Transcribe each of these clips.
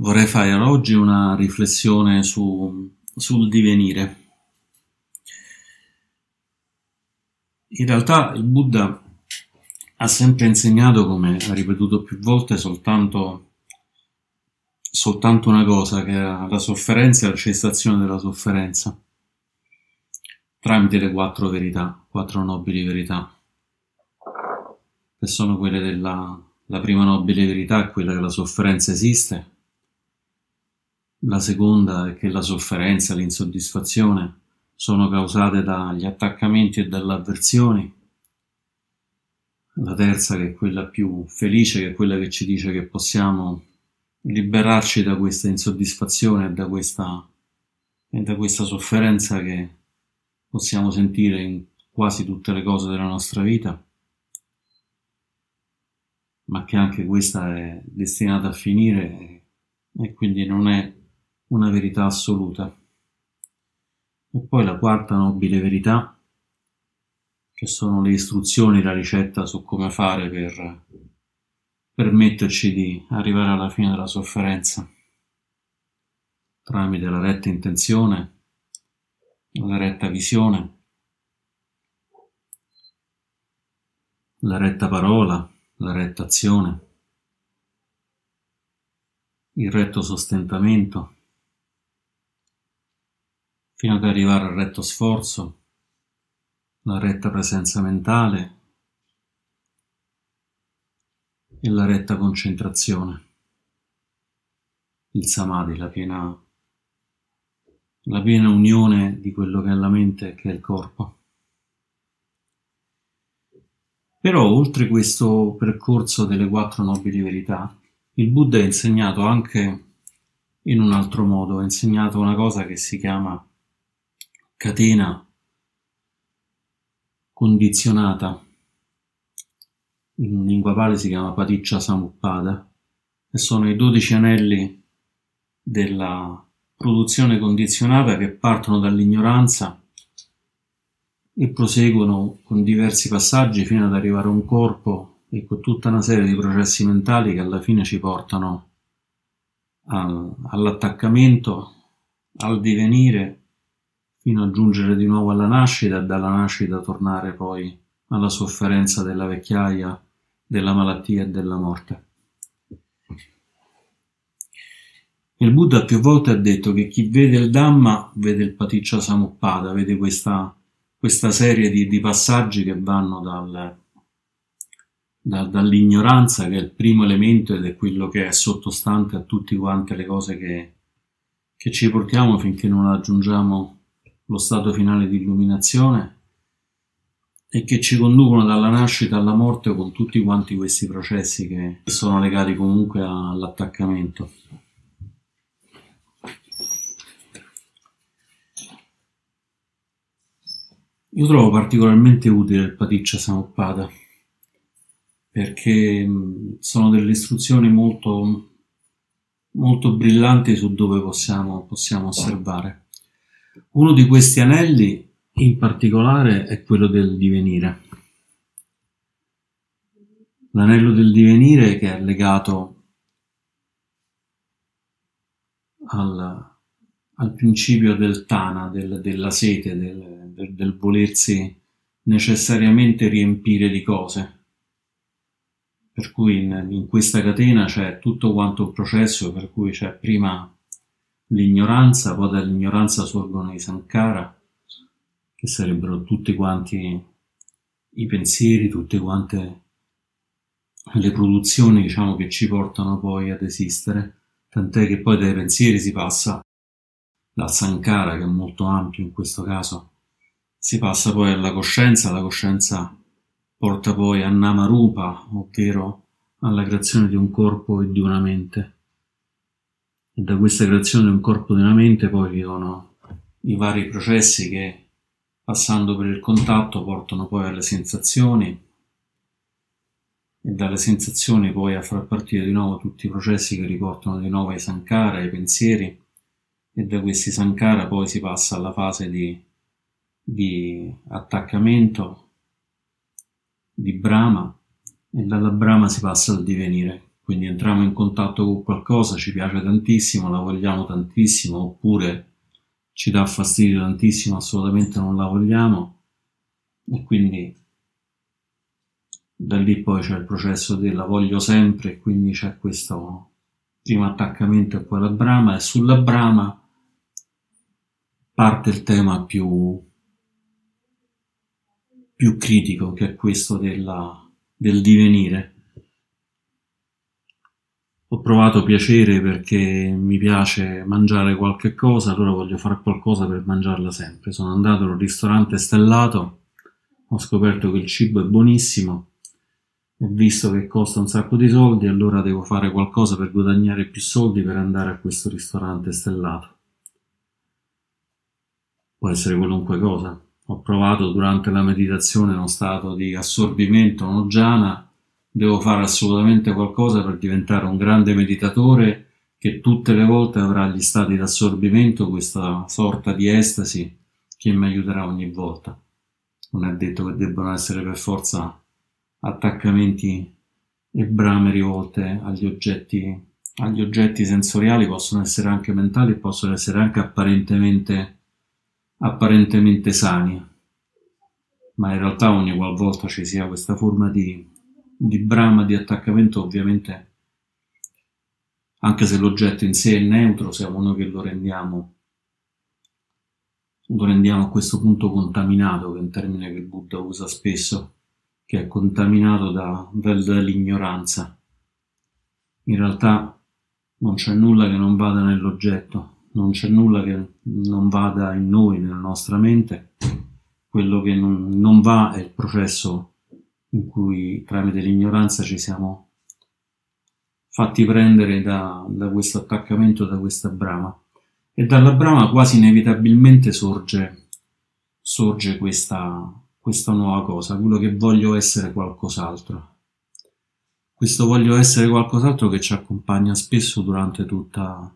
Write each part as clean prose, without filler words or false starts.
Vorrei fare oggi una riflessione sul divenire. In realtà il Buddha ha sempre insegnato, come ha ripetuto più volte, soltanto una cosa, che era la sofferenza e la cessazione della sofferenza, tramite le quattro verità, quattro nobili verità, che sono quelle la prima nobile verità è quella che la sofferenza esiste, la seconda è che la sofferenza, l'insoddisfazione sono causate dagli attaccamenti e dalle avversioni, la terza, che è quella più felice, che è quella che ci dice che possiamo liberarci da questa insoddisfazione e da questa sofferenza che possiamo sentire in quasi tutte le cose della nostra vita, ma che anche questa è destinata a finire e quindi non è una verità assoluta. E poi la quarta nobile verità, che sono le istruzioni, la ricetta su come fare per permetterci di arrivare alla fine della sofferenza, tramite la retta intenzione, la retta visione, la retta parola, la retta azione, il retto sostentamento, fino ad arrivare al retto sforzo, la retta presenza mentale e la retta concentrazione, il Samadhi, la piena unione di quello che è la mente e che è il corpo. Però oltre questo percorso delle quattro nobili verità, il Buddha ha insegnato anche in un altro modo, ha insegnato una cosa che si chiama catena condizionata, in lingua pali si chiama Paticca Samuppada, e sono i 12 anelli della produzione condizionata che partono dall'ignoranza e proseguono con diversi passaggi fino ad arrivare a un corpo e con tutta una serie di processi mentali che alla fine ci portano all'attaccamento, al divenire, fino a giungere di nuovo alla nascita, e dalla nascita tornare poi alla sofferenza della vecchiaia, della malattia e della morte. Il Buddha più volte ha detto che chi vede il Dhamma vede il Paticca Samuppada, vede questa serie di passaggi che vanno dall'ignoranza, che è il primo elemento ed è quello che è sottostante a tutte quante le cose che ci portiamo finché non raggiungiamo lo stato finale di illuminazione, e che ci conducono dalla nascita alla morte con tutti quanti questi processi che sono legati comunque all'attaccamento. Io trovo particolarmente utile il Paticca Samuppada perché sono delle istruzioni molto, molto brillanti su dove possiamo osservare. Uno di questi anelli in particolare è quello del divenire. L'anello del divenire, che è legato al principio del Tana, della sete, del volersi necessariamente riempire di cose. Per cui in questa catena c'è tutto quanto il processo, per cui c'è prima l'ignoranza, poi dall'ignoranza sorgono i Sankara, che sarebbero tutti quanti i pensieri, tutte quante le produzioni, diciamo, che ci portano poi ad esistere, tant'è che poi dai pensieri si passa dal Sankara, che è molto ampio in questo caso, si passa poi alla coscienza, la coscienza porta poi a Namarupa, ovvero alla creazione di un corpo e di una mente. E da questa creazione di un corpo e di una mente poi ci sono i vari processi che, passando per il contatto, portano poi alle sensazioni, e dalle sensazioni poi a far partire di nuovo tutti i processi che riportano di nuovo ai Sankara, ai pensieri, e da questi Sankara poi si passa alla fase di attaccamento, di Brahma, e dalla Brahma si passa al divenire. Quindi entriamo in contatto con qualcosa, ci piace tantissimo, la vogliamo tantissimo, oppure ci dà fastidio tantissimo, assolutamente non la vogliamo, e quindi da lì poi c'è il processo della voglio sempre, quindi c'è questo primo attaccamento e poi la brama, e sulla brama parte il tema più critico, che è questo del divenire. Ho provato piacere perché mi piace mangiare qualche cosa, allora voglio fare qualcosa per mangiarla sempre. Sono andato in un ristorante stellato, ho scoperto che il cibo è buonissimo, ho visto che costa un sacco di soldi, allora devo fare qualcosa per guadagnare più soldi per andare a questo ristorante stellato. Può essere qualunque cosa. Ho provato durante la meditazione uno stato di assorbimento, uno jhana, devo fare assolutamente qualcosa per diventare un grande meditatore che tutte le volte avrà gli stati di assorbimento, questa sorta di estasi che mi aiuterà ogni volta. Non è detto che debbano essere per forza attaccamenti e brame rivolte agli oggetti sensoriali, possono essere anche mentali, possono essere anche apparentemente sani, ma in realtà ogni qualvolta ci sia questa forma di brama, di attaccamento, ovviamente anche se l'oggetto in sé è neutro, siamo noi che lo rendiamo a questo punto contaminato, che è un termine che il Buddha usa spesso, che è contaminato dall'ignoranza. In realtà non c'è nulla che non vada nell'oggetto, non c'è nulla che non vada in noi, nella nostra mente. Quello che non va è il processo in cui tramite l'ignoranza ci siamo fatti prendere da questo attaccamento, da questa brama, e dalla brama quasi inevitabilmente sorge questa nuova cosa, quello che voglio essere qualcos'altro. Questo voglio essere qualcos'altro che ci accompagna spesso durante tutta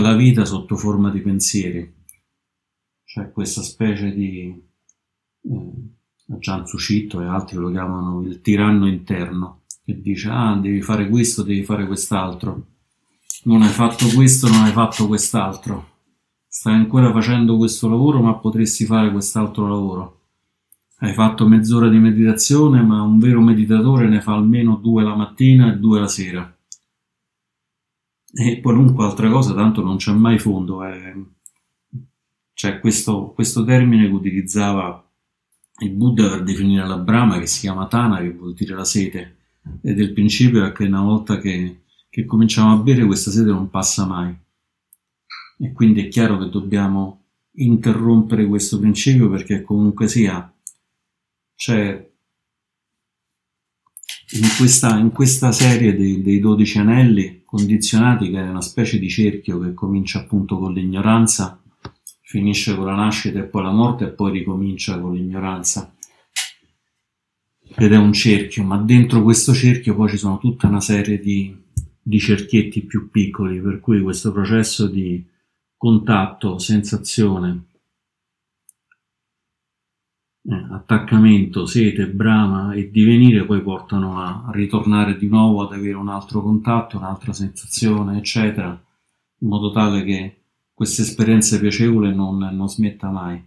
la vita sotto forma di pensieri. C'è questa specie di Gian Sucitto e altri lo chiamano il tiranno interno, che dice devi fare questo, devi fare quest'altro, non hai fatto questo, non hai fatto quest'altro, stai ancora facendo questo lavoro ma potresti fare quest'altro lavoro, hai fatto mezz'ora di meditazione ma un vero meditatore ne fa almeno 2 la mattina e 2 la sera, e qualunque altra cosa, tanto non c'è mai fondo. C'è questo termine che utilizzava il Buddha per definire la brama, che si chiama Tana, che vuol dire la sete, ed il principio è che una volta che cominciamo a bere questa sete non passa mai, e quindi è chiaro che dobbiamo interrompere questo principio, perché comunque sia c'è in questa serie dei 12 anelli condizionati, che è una specie di cerchio che comincia appunto con l'ignoranza, finisce con la nascita e poi la morte e poi ricomincia con l'ignoranza, ed è un cerchio, ma dentro questo cerchio poi ci sono tutta una serie di cerchietti più piccoli, per cui questo processo di contatto, sensazione, attaccamento, sete, brama e divenire poi portano a ritornare di nuovo ad avere un altro contatto, un'altra sensazione, eccetera, in modo tale che questa esperienza piacevole non smetta mai.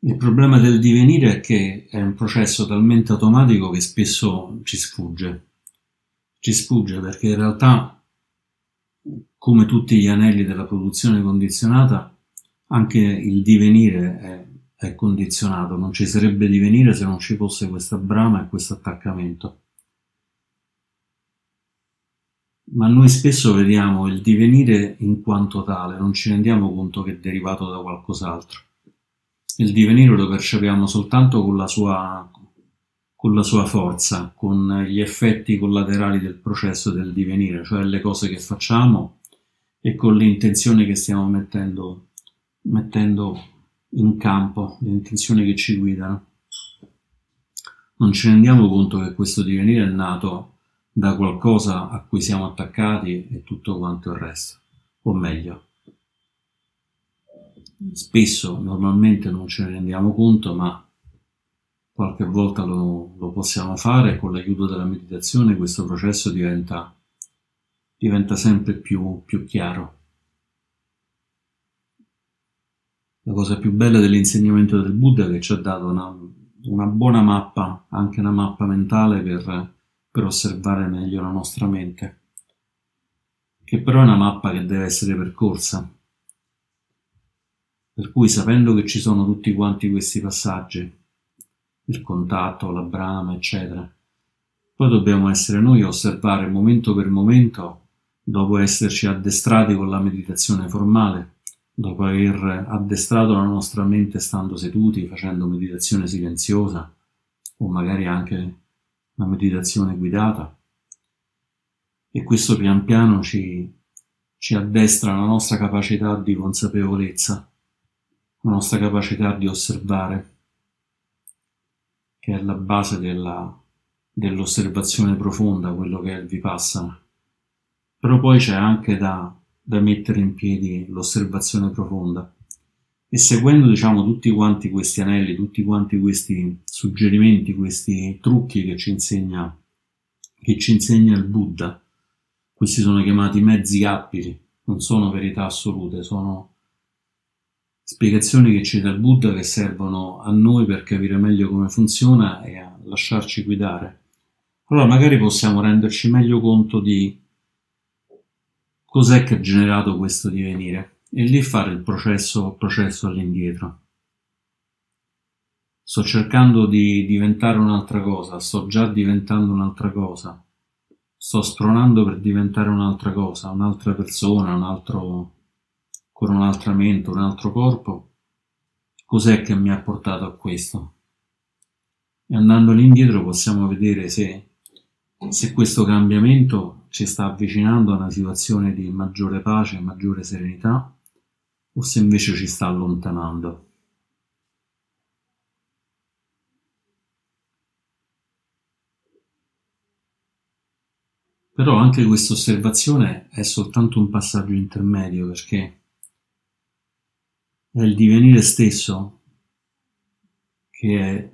Il problema del divenire è che è un processo talmente automatico che spesso ci sfugge, perché in realtà, come tutti gli anelli della produzione condizionata, anche il divenire è condizionato. Non ci sarebbe divenire se non ci fosse questa brama e questo attaccamento. Ma noi spesso vediamo il divenire in quanto tale, non ci rendiamo conto che è derivato da qualcos'altro. Il divenire lo percepiamo soltanto con la sua forza, con gli effetti collaterali del processo del divenire, cioè le cose che facciamo, e con le intenzioni che stiamo mettendo in campo, le intenzioni che ci guidano. Non ci rendiamo conto che questo divenire è nato da qualcosa a cui siamo attaccati e tutto quanto il resto, o meglio, spesso, normalmente non ce ne rendiamo conto, ma qualche volta lo possiamo fare, con l'aiuto della meditazione questo processo diventa sempre più chiaro. La cosa più bella dell'insegnamento del Buddha è che ci ha dato una buona mappa, anche una mappa mentale per osservare meglio la nostra mente, che però è una mappa che deve essere percorsa. Per cui, sapendo che ci sono tutti quanti questi passaggi, il contatto, la brama, eccetera, poi dobbiamo essere noi a osservare momento per momento, dopo esserci addestrati con la meditazione formale, dopo aver addestrato la nostra mente stando seduti, facendo meditazione silenziosa o magari anche una meditazione guidata, e questo pian piano ci addestra la nostra capacità di consapevolezza, la nostra capacità di osservare, che è la base dell'osservazione profonda, quello che è il vipassana. Però poi c'è anche da mettere in piedi l'osservazione profonda, e seguendo, diciamo, tutti quanti questi anelli, tutti quanti questi suggerimenti, questi trucchi che ci insegna il Buddha. Questi sono chiamati mezzi appili, non sono verità assolute, sono spiegazioni che ci dà il Buddha, che servono a noi per capire meglio come funziona e a lasciarci guidare. Allora magari possiamo renderci meglio conto di cos'è che ha generato questo divenire, e lì fare il processo all'indietro. Sto cercando di diventare un'altra cosa, sto già diventando un'altra cosa, sto spronando per diventare un'altra cosa, un'altra persona, con un'altra mente, un altro corpo. Cos'è che mi ha portato a questo? E andando all'indietro possiamo vedere se questo cambiamento ci sta avvicinando a una situazione di maggiore pace, maggiore serenità, o se invece ci sta allontanando. Però anche questa osservazione è soltanto un passaggio intermedio, perché è il divenire stesso che è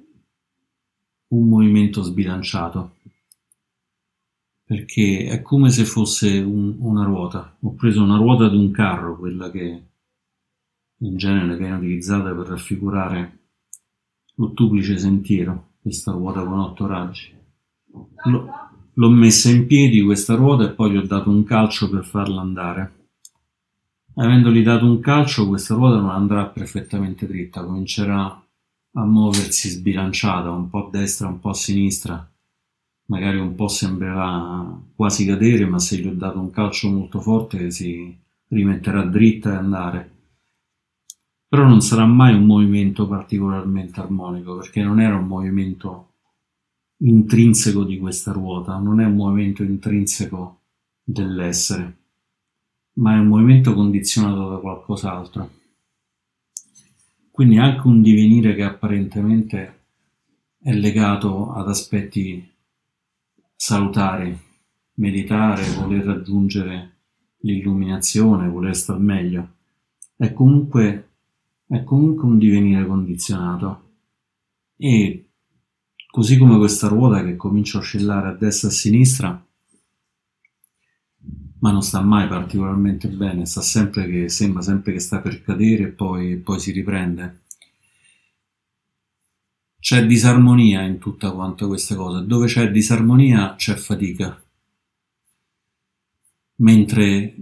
un movimento sbilanciato, perché è come se fosse una ruota. Ho preso una ruota di un carro, quella che in genere viene utilizzata per raffigurare l'ottuplice sentiero, questa ruota con 8 raggi. L'ho messa in piedi questa ruota e poi gli ho dato un calcio per farla andare. Avendogli dato un calcio, questa ruota non andrà perfettamente dritta, comincerà a muoversi sbilanciata, un po' a destra, un po' a sinistra, magari un po' sembrerà quasi cadere, ma se gli ho dato un calcio molto forte si rimetterà dritta e andare. Però non sarà mai un movimento particolarmente armonico, perché non era un movimento intrinseco di questa ruota, non è un movimento intrinseco dell'essere, ma è un movimento condizionato da qualcos'altro. Quindi anche un divenire che apparentemente è legato ad aspetti salutari, meditare, voler raggiungere l'illuminazione, voler star meglio, è comunque un divenire condizionato. E così come questa ruota che comincia a oscillare a destra e a sinistra, ma non sta mai particolarmente bene, sembra sempre che sta per cadere e poi si riprende. C'è disarmonia in tutta quanta questa cosa. Dove c'è disarmonia c'è fatica, mentre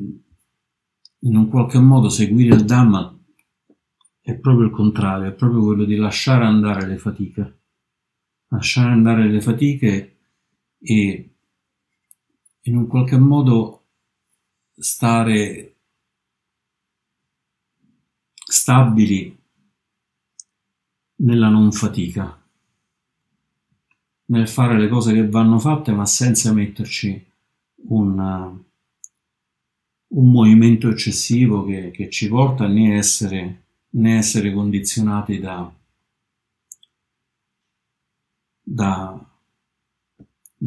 in un qualche modo seguire il Dhamma è proprio il contrario, è proprio quello di lasciare andare le fatiche e in un qualche modo stare stabili nella non fatica, nel fare le cose che vanno fatte, ma senza metterci un movimento eccessivo che ci porta né essere condizionati da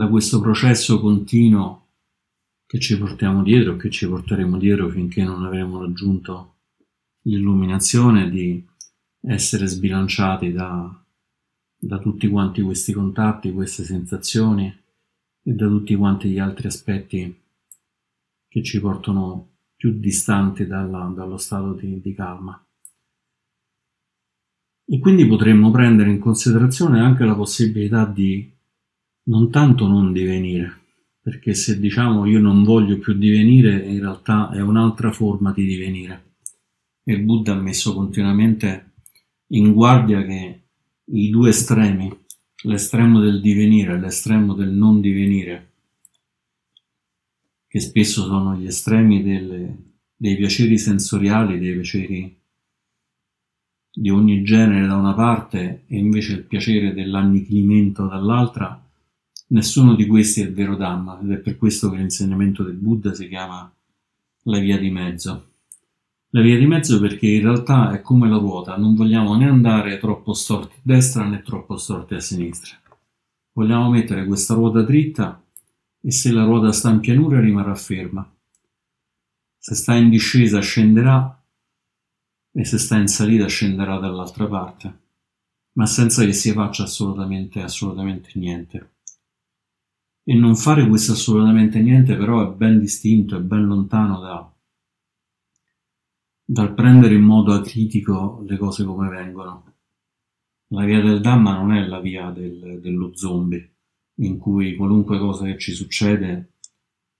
questo processo continuo che ci portiamo dietro, che ci porteremo dietro finché non avremo raggiunto l'illuminazione, di essere sbilanciati da tutti quanti questi contatti, queste sensazioni e da tutti quanti gli altri aspetti che ci portano più distanti dallo stato di calma. E quindi potremmo prendere in considerazione anche la possibilità di non tanto non divenire, perché se diciamo io non voglio più divenire, in realtà è un'altra forma di divenire. E il Buddha ha messo continuamente in guardia che i due estremi, l'estremo del divenire e l'estremo del non divenire, che spesso sono gli estremi dei piaceri sensoriali, dei piaceri di ogni genere da una parte e invece il piacere dell'annichilimento dall'altra, nessuno di questi è il vero Dhamma, ed è per questo che l'insegnamento del Buddha si chiama la via di mezzo. La via di mezzo perché in realtà è come la ruota, non vogliamo né andare troppo storti a destra né troppo storti a sinistra. Vogliamo mettere questa ruota dritta e se la ruota sta in pianura rimarrà ferma. Se sta in discesa scenderà e se sta in salita scenderà dall'altra parte, ma senza che si faccia assolutamente niente. E non fare questo assolutamente niente però è ben distinto, è ben lontano dal prendere in modo acritico le cose come vengono. La via del Dhamma non è la via dello zombie, in cui qualunque cosa che ci succede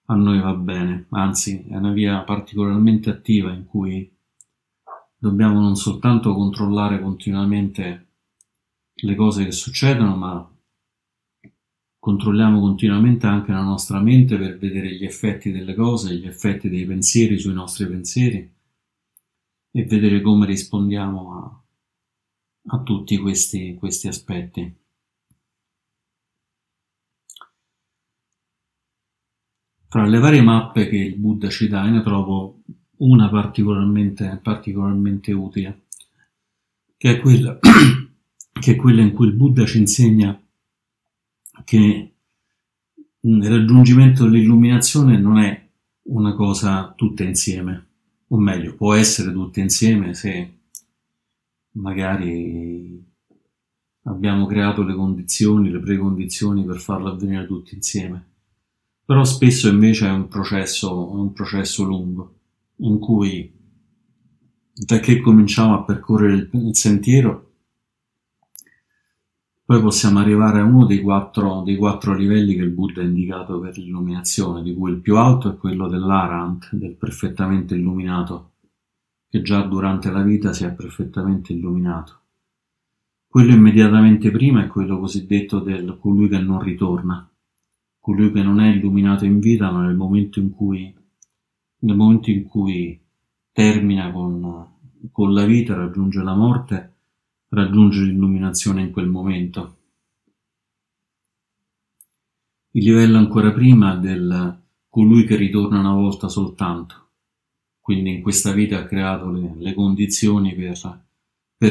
a noi va bene, anzi è una via particolarmente attiva in cui dobbiamo non soltanto controllare continuamente le cose che succedono, ma controlliamo continuamente anche la nostra mente per vedere gli effetti delle cose, gli effetti dei pensieri sui nostri pensieri, e vedere come rispondiamo a tutti questi aspetti. Fra le varie mappe che il Buddha ci dà, ne trovo una particolarmente utile, che è quella in cui il Buddha ci insegna che il raggiungimento dell'illuminazione non è una cosa tutta insieme, o meglio, può essere tutte insieme se magari abbiamo creato le condizioni, le precondizioni per farlo avvenire tutti insieme. Però spesso invece è un processo lungo, in cui da che cominciamo a percorrere il sentiero, poi possiamo arrivare a uno dei quattro livelli che il Buddha ha indicato per l'illuminazione, di cui il più alto è quello dell'arahant, del perfettamente illuminato, che già durante la vita si è perfettamente illuminato. Quello immediatamente prima è quello cosiddetto del colui che non ritorna, colui che non è illuminato in vita, ma nel momento in cui termina con la vita, raggiunge la morte, raggiunge l'illuminazione in quel momento. Il livello ancora prima del colui che ritorna una volta soltanto, quindi in questa vita ha creato le condizioni per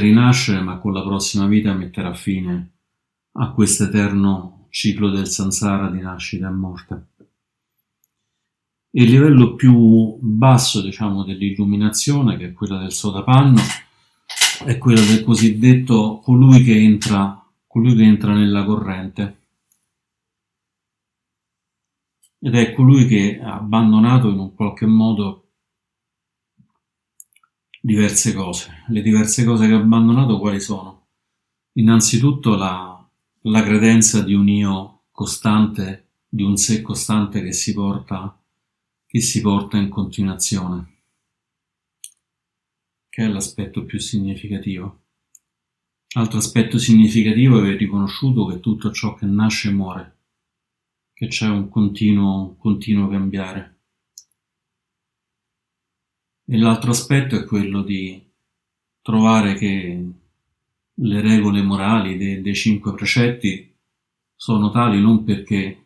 rinascere, ma con la prossima vita metterà fine a questo eterno ciclo del sansara di nascita e morte. E il livello più basso, dell'illuminazione, che è quello del sodapanno, è quello del cosiddetto colui che entra nella corrente, ed è colui che ha abbandonato in un qualche modo diverse cose. Le diverse cose che ha abbandonato quali sono? Innanzitutto la credenza di un io costante, di un sé costante che si porta in continuazione, che è l'aspetto più significativo. Altro aspetto significativo è aver riconosciuto che tutto ciò che nasce muore, che c'è un continuo cambiare. E l'altro aspetto è quello di trovare che le regole morali dei 5 precetti sono tali non perché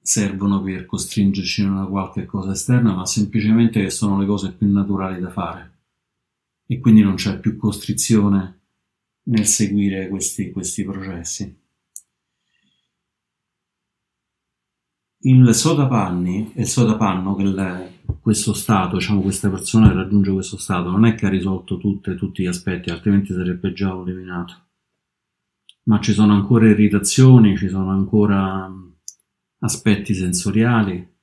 servono per costringerci in una qualche cosa esterna, ma semplicemente che sono le cose più naturali da fare. E quindi non c'è più costrizione nel seguire questi processi. Il sodapanno, che è questo stato, diciamo questa persona che raggiunge questo stato, non è che ha risolto tutti gli aspetti, altrimenti sarebbe già eliminato. Ma ci sono ancora irritazioni, ci sono ancora aspetti sensoriali,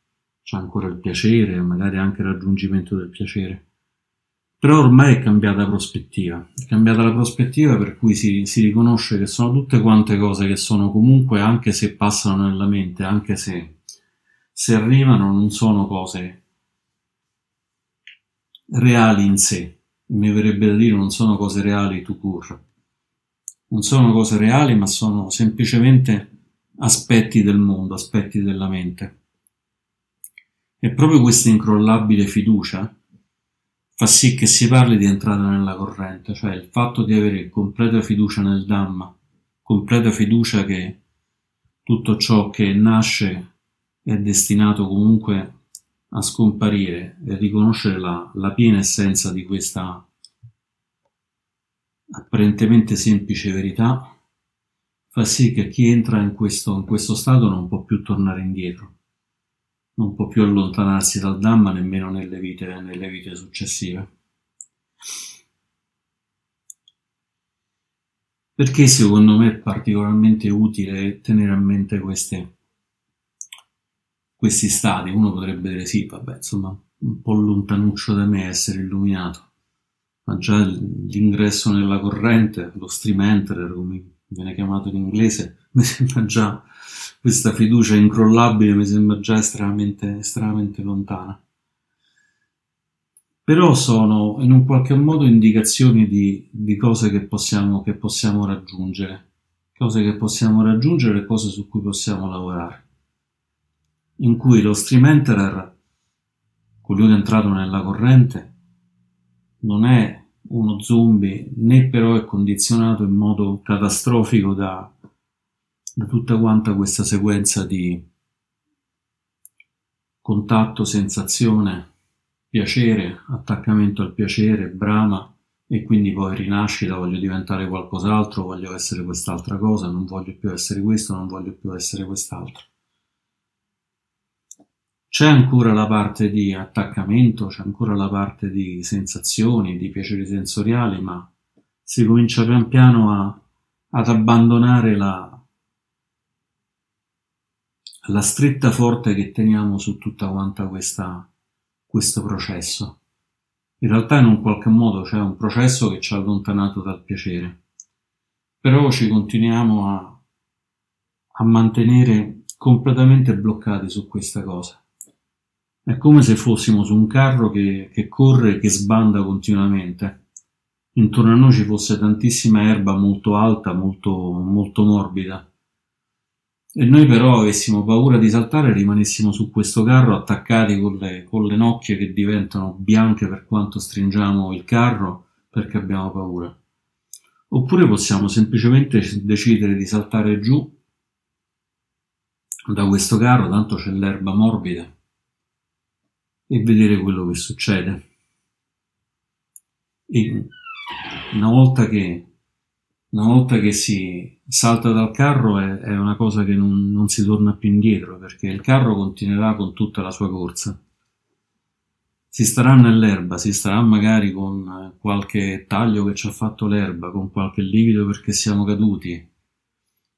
c'è ancora il piacere, magari anche il raggiungimento del piacere. Però ormai è cambiata la prospettiva per cui si riconosce che sono tutte quante cose che sono comunque, anche se passano nella mente, anche se arrivano, non sono cose reali in sé. Mi verrebbe da dire non sono cose reali tout court. Non sono cose reali, ma sono semplicemente aspetti del mondo, aspetti della mente. E proprio questa incrollabile fiducia fa sì che si parli di entrata nella corrente, cioè il fatto di avere completa fiducia nel Dhamma, completa fiducia che tutto ciò che nasce è destinato comunque a scomparire, e riconoscere la piena essenza di questa apparentemente semplice verità fa sì che chi entra in questo stato non può più tornare indietro. Non può più allontanarsi dal Dhamma nemmeno nelle vite successive. Perché secondo me è particolarmente utile tenere a mente questi stati? Uno potrebbe dire sì, vabbè, insomma, un po' lontanuccio da me essere illuminato, ma già l'ingresso nella corrente, lo stream enter, come viene chiamato in inglese, mi sembra già... Questa fiducia incrollabile mi sembra già estremamente lontana. Però sono in un qualche modo indicazioni di cose che possiamo raggiungere. Cose che possiamo raggiungere e cose su cui possiamo lavorare. In cui lo stream enterer, colui entrato nella corrente, non è uno zombie, né però è condizionato in modo catastrofico da tutta quanta questa sequenza di contatto, sensazione, piacere, attaccamento al piacere, brama, e quindi poi rinascita, voglio diventare qualcos'altro, voglio essere quest'altra cosa, non voglio più essere questo, non voglio più essere quest'altro. C'è ancora la parte di attaccamento, c'è ancora la parte di sensazioni, di piaceri sensoriali, ma si comincia pian piano ad abbandonare la stretta forte che teniamo su tutta quanta questo processo. In realtà in un qualche modo c'è un processo che ci ha allontanato dal piacere, però ci continuiamo a mantenere completamente bloccati su questa cosa. È come se fossimo su un carro che corre e che sbanda continuamente. Intorno a noi ci fosse tantissima erba molto alta, molto morbida, e noi però avessimo paura di saltare e rimanessimo su questo carro attaccati con le nocche che diventano bianche per quanto stringiamo il carro perché abbiamo paura. Oppure possiamo semplicemente decidere di saltare giù da questo carro, tanto c'è l'erba morbida, e vedere quello che succede. E una volta che si salta dal carro è una cosa che non si torna più indietro, perché il carro continuerà con tutta la sua corsa. Si starà nell'erba, si starà magari con qualche taglio che ci ha fatto l'erba, con qualche livido perché siamo caduti,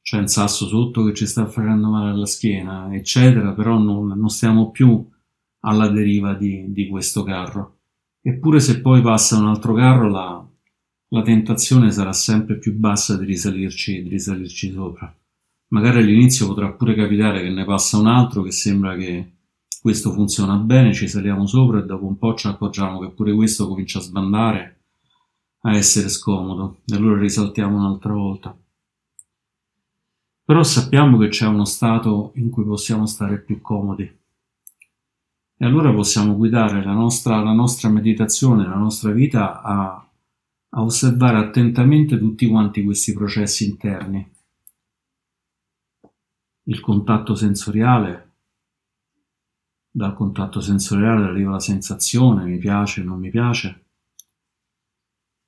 c'è un sasso sotto che ci sta facendo male alla schiena, eccetera, però non stiamo più alla deriva di questo carro. Eppure se poi passa un altro carro, la tentazione sarà sempre più bassa di risalirci sopra. Magari all'inizio potrà pure capitare che ne passa un altro che sembra che questo funziona bene, ci saliamo sopra e dopo un po' ci accorgiamo che pure questo comincia a sbandare, a essere scomodo, e allora risaltiamo un'altra volta. Però sappiamo che c'è uno stato in cui possiamo stare più comodi, e allora possiamo guidare la nostra meditazione, la nostra vita a osservare attentamente tutti quanti questi processi interni. Il contatto sensoriale, dal contatto sensoriale arriva la sensazione, mi piace, non mi piace,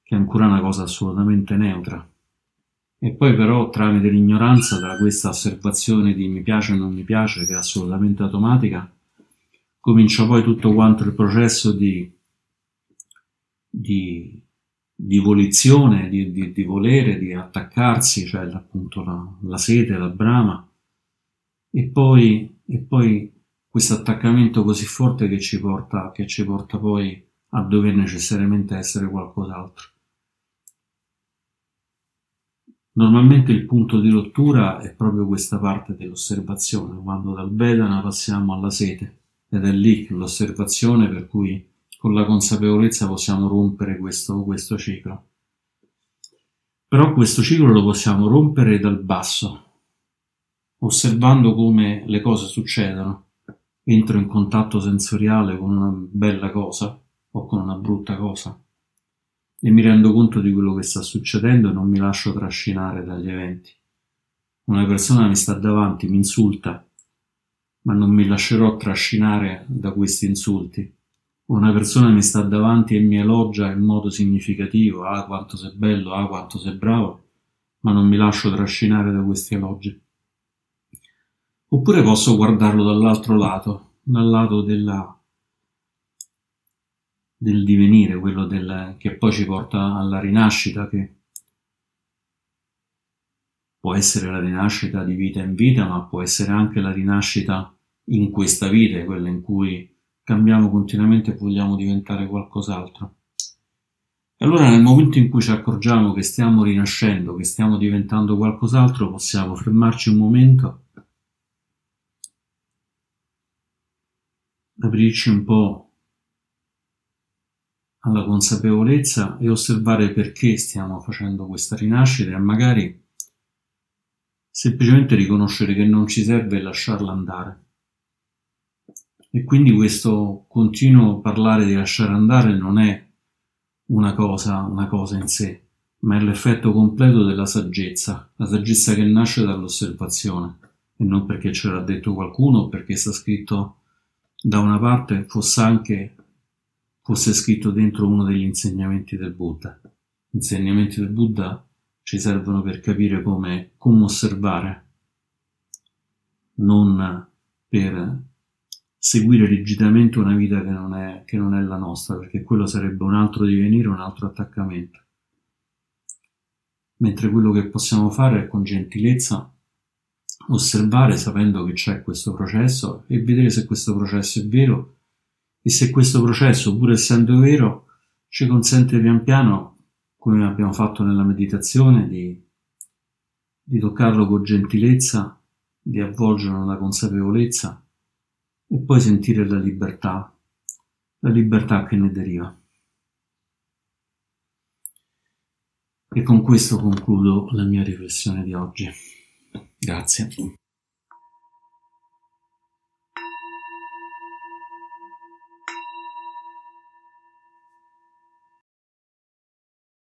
che è ancora una cosa assolutamente neutra. E poi però tramite l'ignoranza, da questa osservazione di mi piace, non mi piace, che è assolutamente automatica, comincia poi tutto quanto il processo di volizione, di volere, di attaccarsi, cioè appunto la sete, la brama, e poi questo attaccamento così forte che ci porta poi a dover necessariamente essere qualcos'altro. Normalmente il punto di rottura è proprio questa parte dell'osservazione, quando dal vedana passiamo alla sete, ed è lì l'osservazione per cui con la consapevolezza possiamo rompere questo ciclo. Però questo ciclo lo possiamo rompere dal basso, osservando come le cose succedono. Entro in contatto sensoriale con una bella cosa o con una brutta cosa e mi rendo conto di quello che sta succedendo e non mi lascio trascinare dagli eventi. Una persona mi sta davanti, mi insulta, ma non mi lascerò trascinare da questi insulti. Una persona mi sta davanti e mi elogia in modo significativo, ah quanto sei bello, ah quanto sei bravo, ma non mi lascio trascinare da questi elogi. Oppure posso guardarlo dall'altro lato, dal lato del divenire, quello che poi ci porta alla rinascita, che può essere la rinascita di vita in vita, ma può essere anche la rinascita in questa vita, quella in cui cambiamo continuamente e vogliamo diventare qualcos'altro. E allora nel momento in cui ci accorgiamo che stiamo rinascendo, che stiamo diventando qualcos'altro, possiamo fermarci un momento, aprirci un po' alla consapevolezza e osservare perché stiamo facendo questa rinascita e magari semplicemente riconoscere che non ci serve e lasciarla andare. E quindi questo continuo parlare di lasciare andare non è una cosa in sé, ma è l'effetto completo della saggezza, la saggezza che nasce dall'osservazione, e non perché ce l'ha detto qualcuno o perché sta scritto da una parte, fosse scritto dentro uno degli insegnamenti del Buddha. Gli insegnamenti del Buddha ci servono per capire come osservare, non per seguire rigidamente una vita che non è la nostra, perché quello sarebbe un altro divenire, un altro attaccamento. Mentre quello che possiamo fare è con gentilezza osservare, sapendo che c'è questo processo, e vedere se questo processo è vero e se questo processo, pur essendo vero, ci consente pian piano, come abbiamo fatto nella meditazione, di toccarlo con gentilezza, di avvolgerlo nella consapevolezza, e poi sentire la libertà che ne deriva. E con questo concludo la mia riflessione di oggi. Grazie.